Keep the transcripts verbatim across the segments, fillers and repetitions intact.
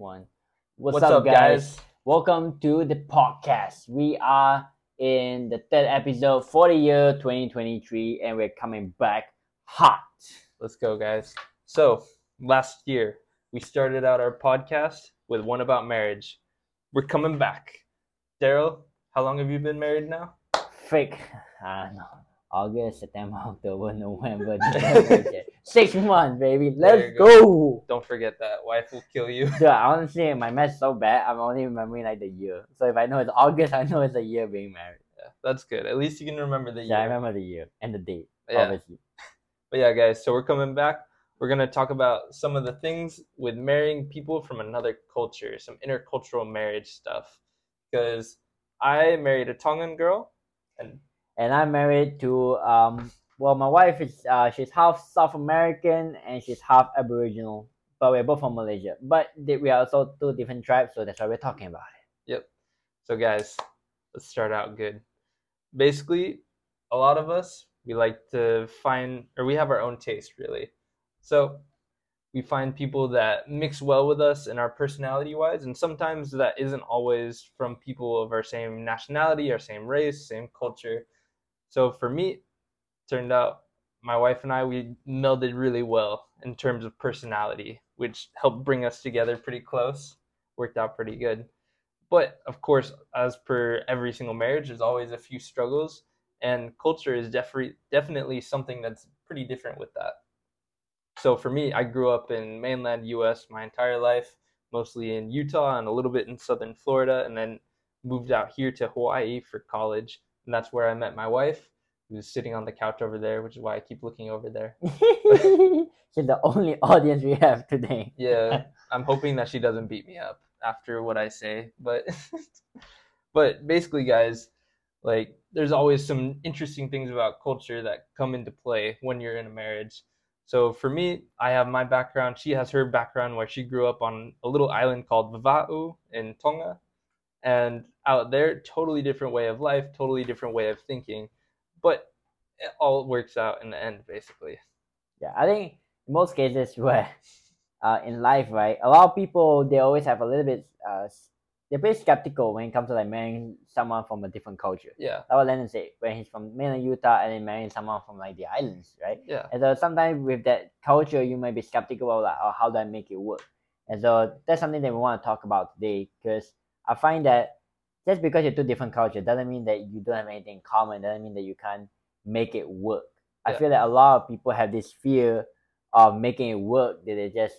One. What's, What's up, up guys? guys? Welcome to the podcast. We are in the third episode for the year twenty twenty-three, and we're coming back hot. Let's go, guys. So last year we started out our podcast with one about marriage. We're coming back. Daryl, how long have you been married now? Fake. I don't know. August, September, October, November, December. Six months, baby. Let's go. go. Don't forget that. Wife will kill you. Dude, honestly, my math's so bad, I'm only remembering like the year. So if I know it's August, I know it's a year being married. Yeah, that's good. At least you can remember the year. Yeah, I remember the year and the date, yeah. Obviously. But yeah, guys, so we're coming back. We're going to talk about some of the things with marrying people from another culture, some intercultural marriage stuff. Because I married a Tongan girl, and And I'm married to, um, well, my wife is, uh, she's half South American and she's half Aboriginal, but we're both from Malaysia. But we are also two different tribes, so that's why we're talking about it. Yep. So guys, let's start out good. Basically, a lot of us, we like to find, or we have our own taste, really. So we find people that mix well with us in our personality-wise, and sometimes that isn't always from people of our same nationality, our same race, same culture. So for me, it turned out my wife and I, we melded really well in terms of personality, which helped bring us together pretty close. Worked out pretty good. But of course, as per every single marriage, there's always a few struggles, and culture is def- definitely something that's pretty different with that. So for me, I grew up in mainland U S my entire life, mostly in Utah and a little bit in southern Florida, and then moved out here to Hawaii for college. And that's where I met my wife, who's sitting on the couch over there, which is why I keep looking over there. She's the only audience we have today. Yeah, I'm hoping that she doesn't beat me up after what I say. But but basically, guys, like, there's always some interesting things about culture that come into play when you're in a marriage. So for me, I have my background. She has her background, where she grew up on a little island called Vava'u in Tonga. And out there, totally different way of life, totally different way of thinking. But it all works out in the end, basically. Yeah, I think in most cases where uh, in life, right, a lot of people, they always have a little bit, uh, they're pretty skeptical when it comes to like marrying someone from a different culture. Yeah. That's what Lennon said, when he's from mainland Utah and then marrying someone from like the islands, right? Yeah. And so sometimes with that culture, you might be skeptical about like, oh, how do I make it work? And so that's something that we want to talk about today, because I find that just because you're two different cultures doesn't mean that you don't have anything in common, doesn't mean that you can't make it work. Yeah. I feel that a lot of people have this fear of making it work, that they're just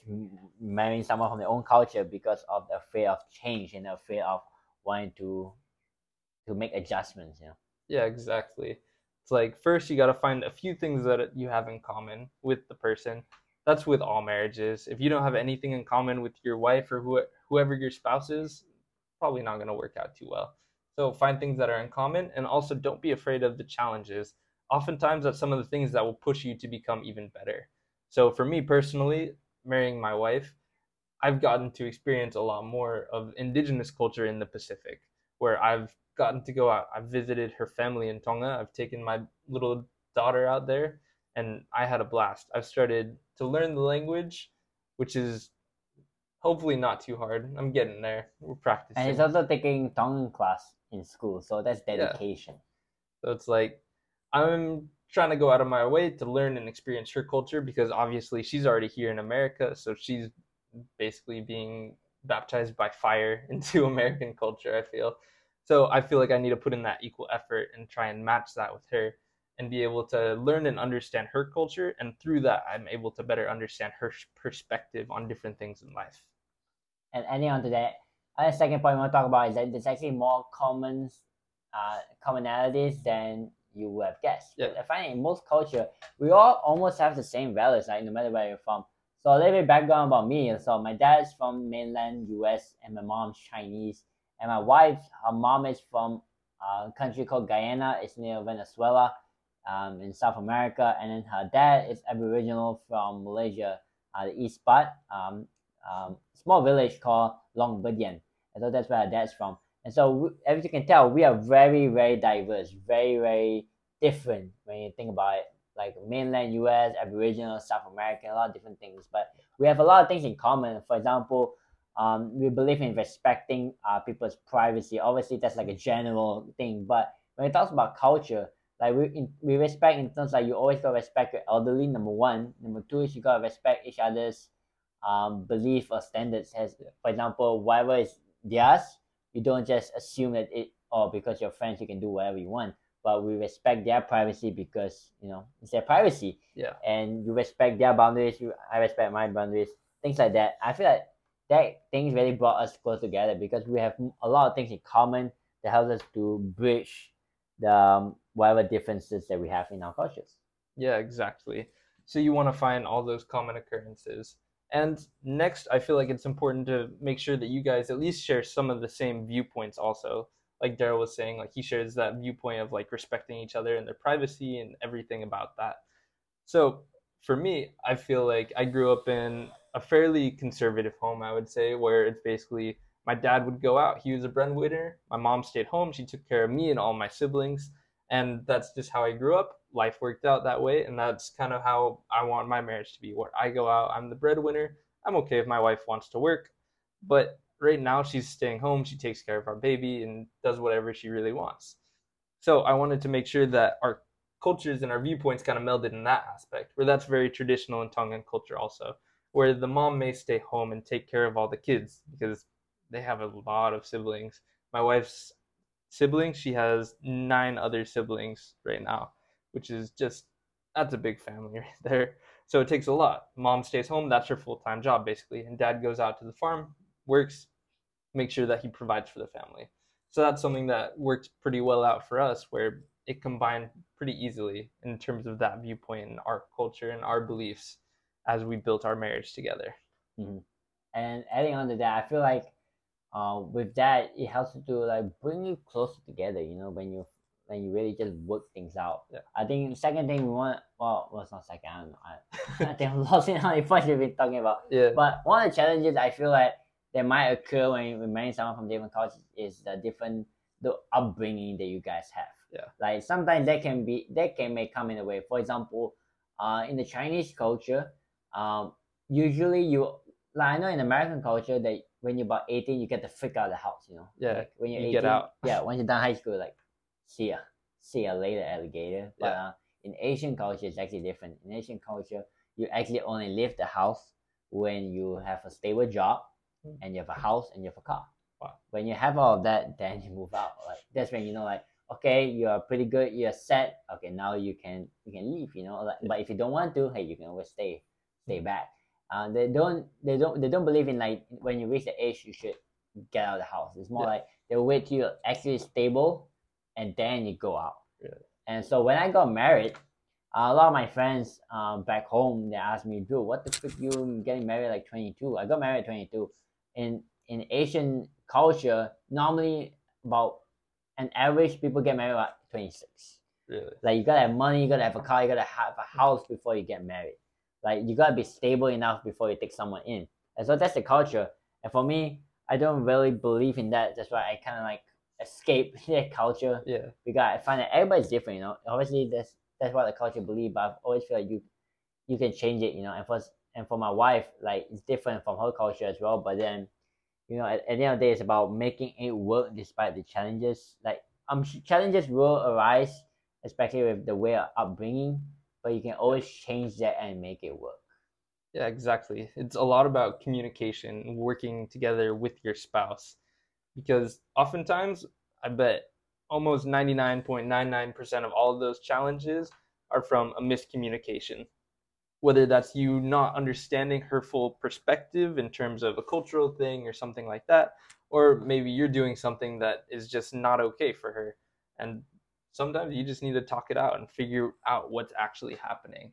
marrying someone from their own culture because of the fear of change and the fear of wanting to to make adjustments, you know? Yeah, exactly. It's like, first you got to find a few things that you have in common with the person. That's with all marriages. If you don't have anything in common with your wife or who, whoever your spouse is, probably not going to work out too well. So find things that are in common, and also don't be afraid of the challenges. Oftentimes that's some of the things that will push you to become even better. So for me personally, marrying my wife, I've gotten to experience a lot more of indigenous culture in the Pacific, where I've gotten to go out. I've visited her family in Tonga. I've taken my little daughter out there, and I had a blast. I've started to learn the language, which is hopefully not too hard. I'm getting there. We're practicing. And he's also taking Tongan class in school, so that's dedication. Yeah. So it's like, I'm trying to go out of my way to learn and experience her culture, because obviously she's already here in America, so she's basically being baptized by fire into American culture, I feel. So I feel like I need to put in that equal effort and try and match that with her, and be able to learn and understand her culture, and through that, I'm able to better understand her perspective on different things in life. And adding on to that, the second point I want to talk about is that there's actually more common uh, commonalities than you would have guessed. Yeah. I find in most culture, we all almost have the same values, like no matter where you're from. So a little bit background about me. So my dad's from mainland U S, and my mom's Chinese. And my wife, her mom is from a country called Guyana. It's near Venezuela, um, in South America. And then her dad is Aboriginal from Malaysia, uh, the east part. Um, Um, small village called Longbidian, and so that's where that's from. And so, we, as you can tell, we are very, very diverse, very, very different when you think about it. Like mainland U S, Aboriginal, South American, a lot of different things. But we have a lot of things in common. For example, Um, we believe in respecting uh, people's privacy. Obviously, that's like a general thing. But when it talks about culture, like we in, we respect in terms like you always gotta respect your elderly. Number one, number two is you gotta respect each other's um belief or standards. As for example, whatever is theirs, you don't just assume that it oh because you're friends you can do whatever you want. But we respect their privacy because you know it's their privacy. Yeah. And you respect their boundaries. You I respect my boundaries. Things like that. I feel like that things really brought us close together because we have a lot of things in common that helps us to bridge the um, whatever differences that we have in our cultures. Yeah, exactly. So you want to find all those common occurrences. And next, I feel like it's important to make sure that you guys at least share some of the same viewpoints also. Like Daryl was saying, like he shares that viewpoint of like respecting each other and their privacy and everything about that. So for me, I feel like I grew up in a fairly conservative home, I would say, where it's basically my dad would go out. He was a breadwinner. My mom stayed home. She took care of me and all my siblings. And that's just how I grew up. Life worked out that way. And that's kind of how I want my marriage to be, where I go out. I'm the breadwinner. I'm okay if my wife wants to work. But right now, she's staying home. She takes care of our baby and does whatever she really wants. So I wanted to make sure that our cultures and our viewpoints kind of melded in that aspect, where that's very traditional in Tongan culture also, where the mom may stay home and take care of all the kids because they have a lot of siblings. My wife's siblings, she has nine other siblings right now, which is just, that's a big family right there. So it takes a lot. Mom stays home. That's her full-time job, basically. And dad goes out to the farm, works, make sure that he provides for the family. So that's something that worked pretty well out for us, where it combined pretty easily in terms of that viewpoint and our culture and our beliefs as we built our marriage together. Mm-hmm. And adding on to that, I feel like uh, with that, it helps to like bring you closer together, you know, when you when you really just work things out. Yeah. I think the second thing we want, well, well it's not second, I don't know. I, I think I'm lost in how many points we've been talking about. Yeah. But one of the challenges I feel like that might occur when you marry someone from different cultures is the different the upbringing that you guys have. Yeah. Like sometimes that can be that can may come in a way. For example, uh, in the Chinese culture, um, usually you like I know in American culture that when you're about eighteen, you get the freak out of the house. You know. Yeah. Like when you're you eighteen, get out. Yeah. Once you're done high school, like see ya, see ya later, alligator. But yeah. uh, in Asian culture, it's actually different. In Asian culture, you actually only leave the house when you have a stable job. And you have a house and you have a car. Wow. When you have all of that, then you move out. Like that's when you know, like, okay, you are pretty good, you're set. Okay, now you can you can leave. You know, like, but if you don't want to, hey, you can always stay, stay back. Uh, they don't they don't they don't believe in like when you reach the age you should get out of the house. It's more yeah. like they'll wait till you're actually stable, and then you go out. Yeah. And so when I got married, a lot of my friends um back home they asked me, Drew, what the frick you getting married like twenty-two? I got married at twenty-two. In in Asian culture, normally about an average people get married at twenty-six. Really? Like you gotta have money, you gotta have a car, you gotta have a house before you get married. Like you gotta be stable enough before you take someone in. And so that's the culture. And for me, I don't really believe in that. That's why I kind of like escape that culture. Yeah. Because I find that everybody's different. You know, obviously that's that's what the culture believes. But I always feel like you you can change it. You know, and first. And for my wife, like, it's different from her culture as well. But then, you know, at, at the end of the day, it's about making it work despite the challenges. Like, um, challenges will arise, especially with the way of upbringing. But you can always change that and make it work. Yeah, exactly. It's a lot about communication, working together with your spouse. Because oftentimes, I bet almost ninety-nine point nine nine percent of all of those challenges are from a miscommunication. Whether that's you not understanding her full perspective in terms of a cultural thing or something like that, or maybe you're doing something that is just not okay for her. And sometimes you just need to talk it out and figure out what's actually happening.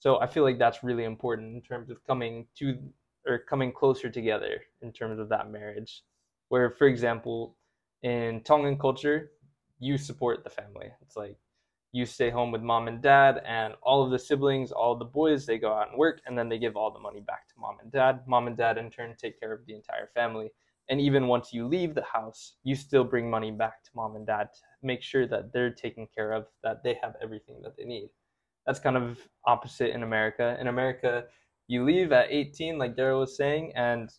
So I feel like that's really important in terms of coming to or coming closer together in terms of that marriage. Where, for example, in Tongan culture, you support the family. It's like, you stay home with mom and dad and all of the siblings, all the boys, they go out and work and then they give all the money back to mom and dad. Mom and dad in turn take care of the entire family. And even once you leave the house, you still bring money back to mom and dad to make sure that they're taken care of, that they have everything that they need. That's kind of opposite in America. In America, you leave at eighteen, like Daryl was saying, and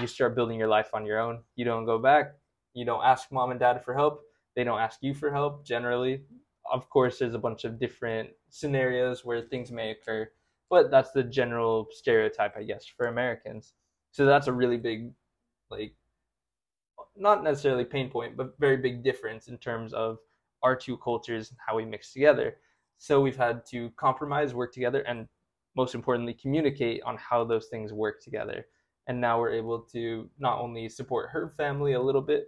you start building your life on your own. You don't go back. You don't ask mom and dad for help. They don't ask you for help generally. Of course, there's a bunch of different scenarios where things may occur, but that's the general stereotype, I guess, for Americans. So that's a really big, like, not necessarily pain point, but very big difference in terms of our two cultures and how we mix together. So we've had to compromise, work together, and most importantly, communicate on how those things work together. And now we're able to not only support her family a little bit,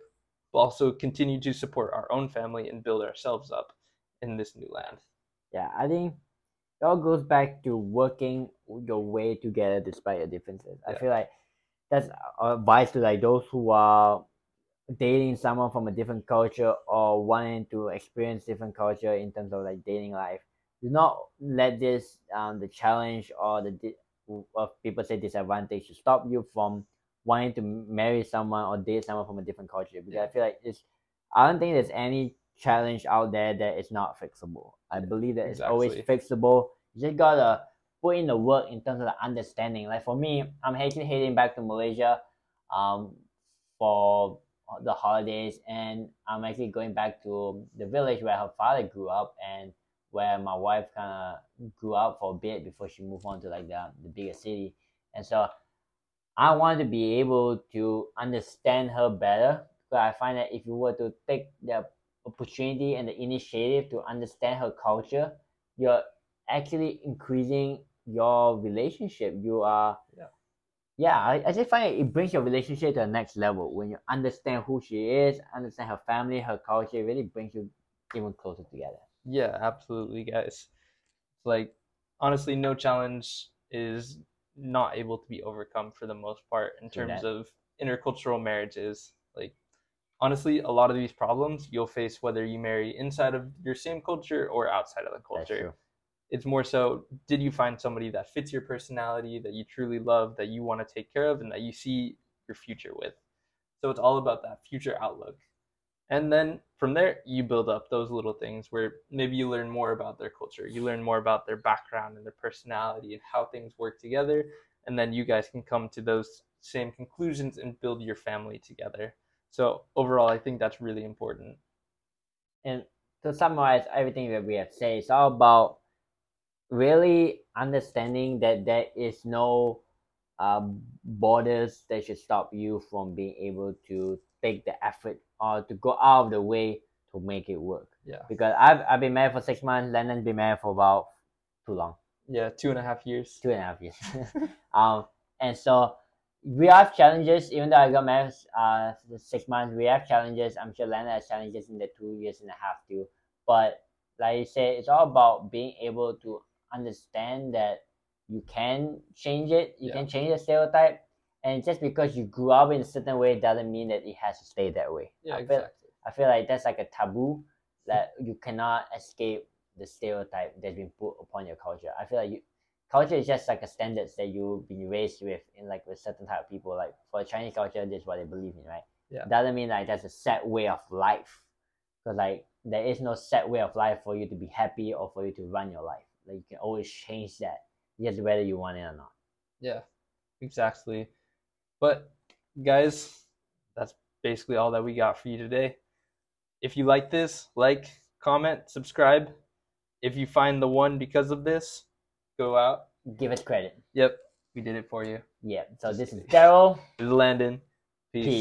but also continue to support our own family and build ourselves up in this new land. Yeah, I think it all goes back to working your way together despite your differences. Yeah. I feel like that's advice to like those who are dating someone from a different culture or wanting to experience different culture in terms of like dating life. Do not let this um the challenge or the di- of people say disadvantage to stop you from wanting to marry someone or date someone from a different culture, because yeah. I feel like it's I don't think there's any challenge out there that is not fixable. I believe that exactly. It's always fixable. You just gotta put in the work in terms of the understanding. Like for me, I'm hating heading back to Malaysia um for the holidays, and I'm actually going back to the village where her father grew up and where my wife kind of grew up for a bit before she moved on to like the, the bigger city. And so I want to be able to understand her better, because I find that if you were to take the opportunity and the initiative to understand her culture, you're actually increasing your relationship. You are yeah. Yeah, I, I just find it brings your relationship to the next level. When you understand who she is, understand her family, her culture, it really brings you even closer together. Yeah, absolutely, guys. Like, honestly, no challenge is not able to be overcome for the most part in terms yeah. of intercultural marriages. Like, honestly, a lot of these problems you'll face whether you marry inside of your same culture or outside of the culture. That's true. It's more so, did you find somebody that fits your personality, that you truly love, that you want to take care of, and that you see your future with? So it's all about that future outlook. And then from there, you build up those little things where maybe you learn more about their culture. You learn more about their background and their personality and how things work together. And then you guys can come to those same conclusions and build your family together. So overall, I think that's really important. And to summarize everything that we have said, it's all about really understanding that there is no uh, borders that should stop you from being able to take the effort or to go out of the way to make it work. Yeah. Because I've I've been married for six months. Landon's been married for about too long. Yeah, two and a half years. Two and a half years. um, and so we have challenges. Even though I got married uh for six months, we have challenges. I'm sure Landon has challenges in the two years and a half too. But like you said, it's all about being able to understand that you can change it, you yeah. can change the stereotype, and just because you grew up in a certain way doesn't mean that it has to stay that way. Yeah, I feel, exactly. I feel like that's like a taboo that you cannot escape the stereotype that's been put upon your culture. I feel like you, culture is just like a standards that you've been raised with in like with certain type of people. Like for Chinese culture, this is what they believe in, right? Yeah. Doesn't mean like that's a set way of life, because like there is no set way of life for you to be happy or for you to run your life. Like you can always change that, just whether you want it or not. Yeah, exactly. But guys, that's basically all that we got for you today. If you like this, like, comment, subscribe. If you find the one because of this, go out. Give us credit. Yep, we did it for you. Yep, so this is Daryl. This is Landon. Peace. Peace.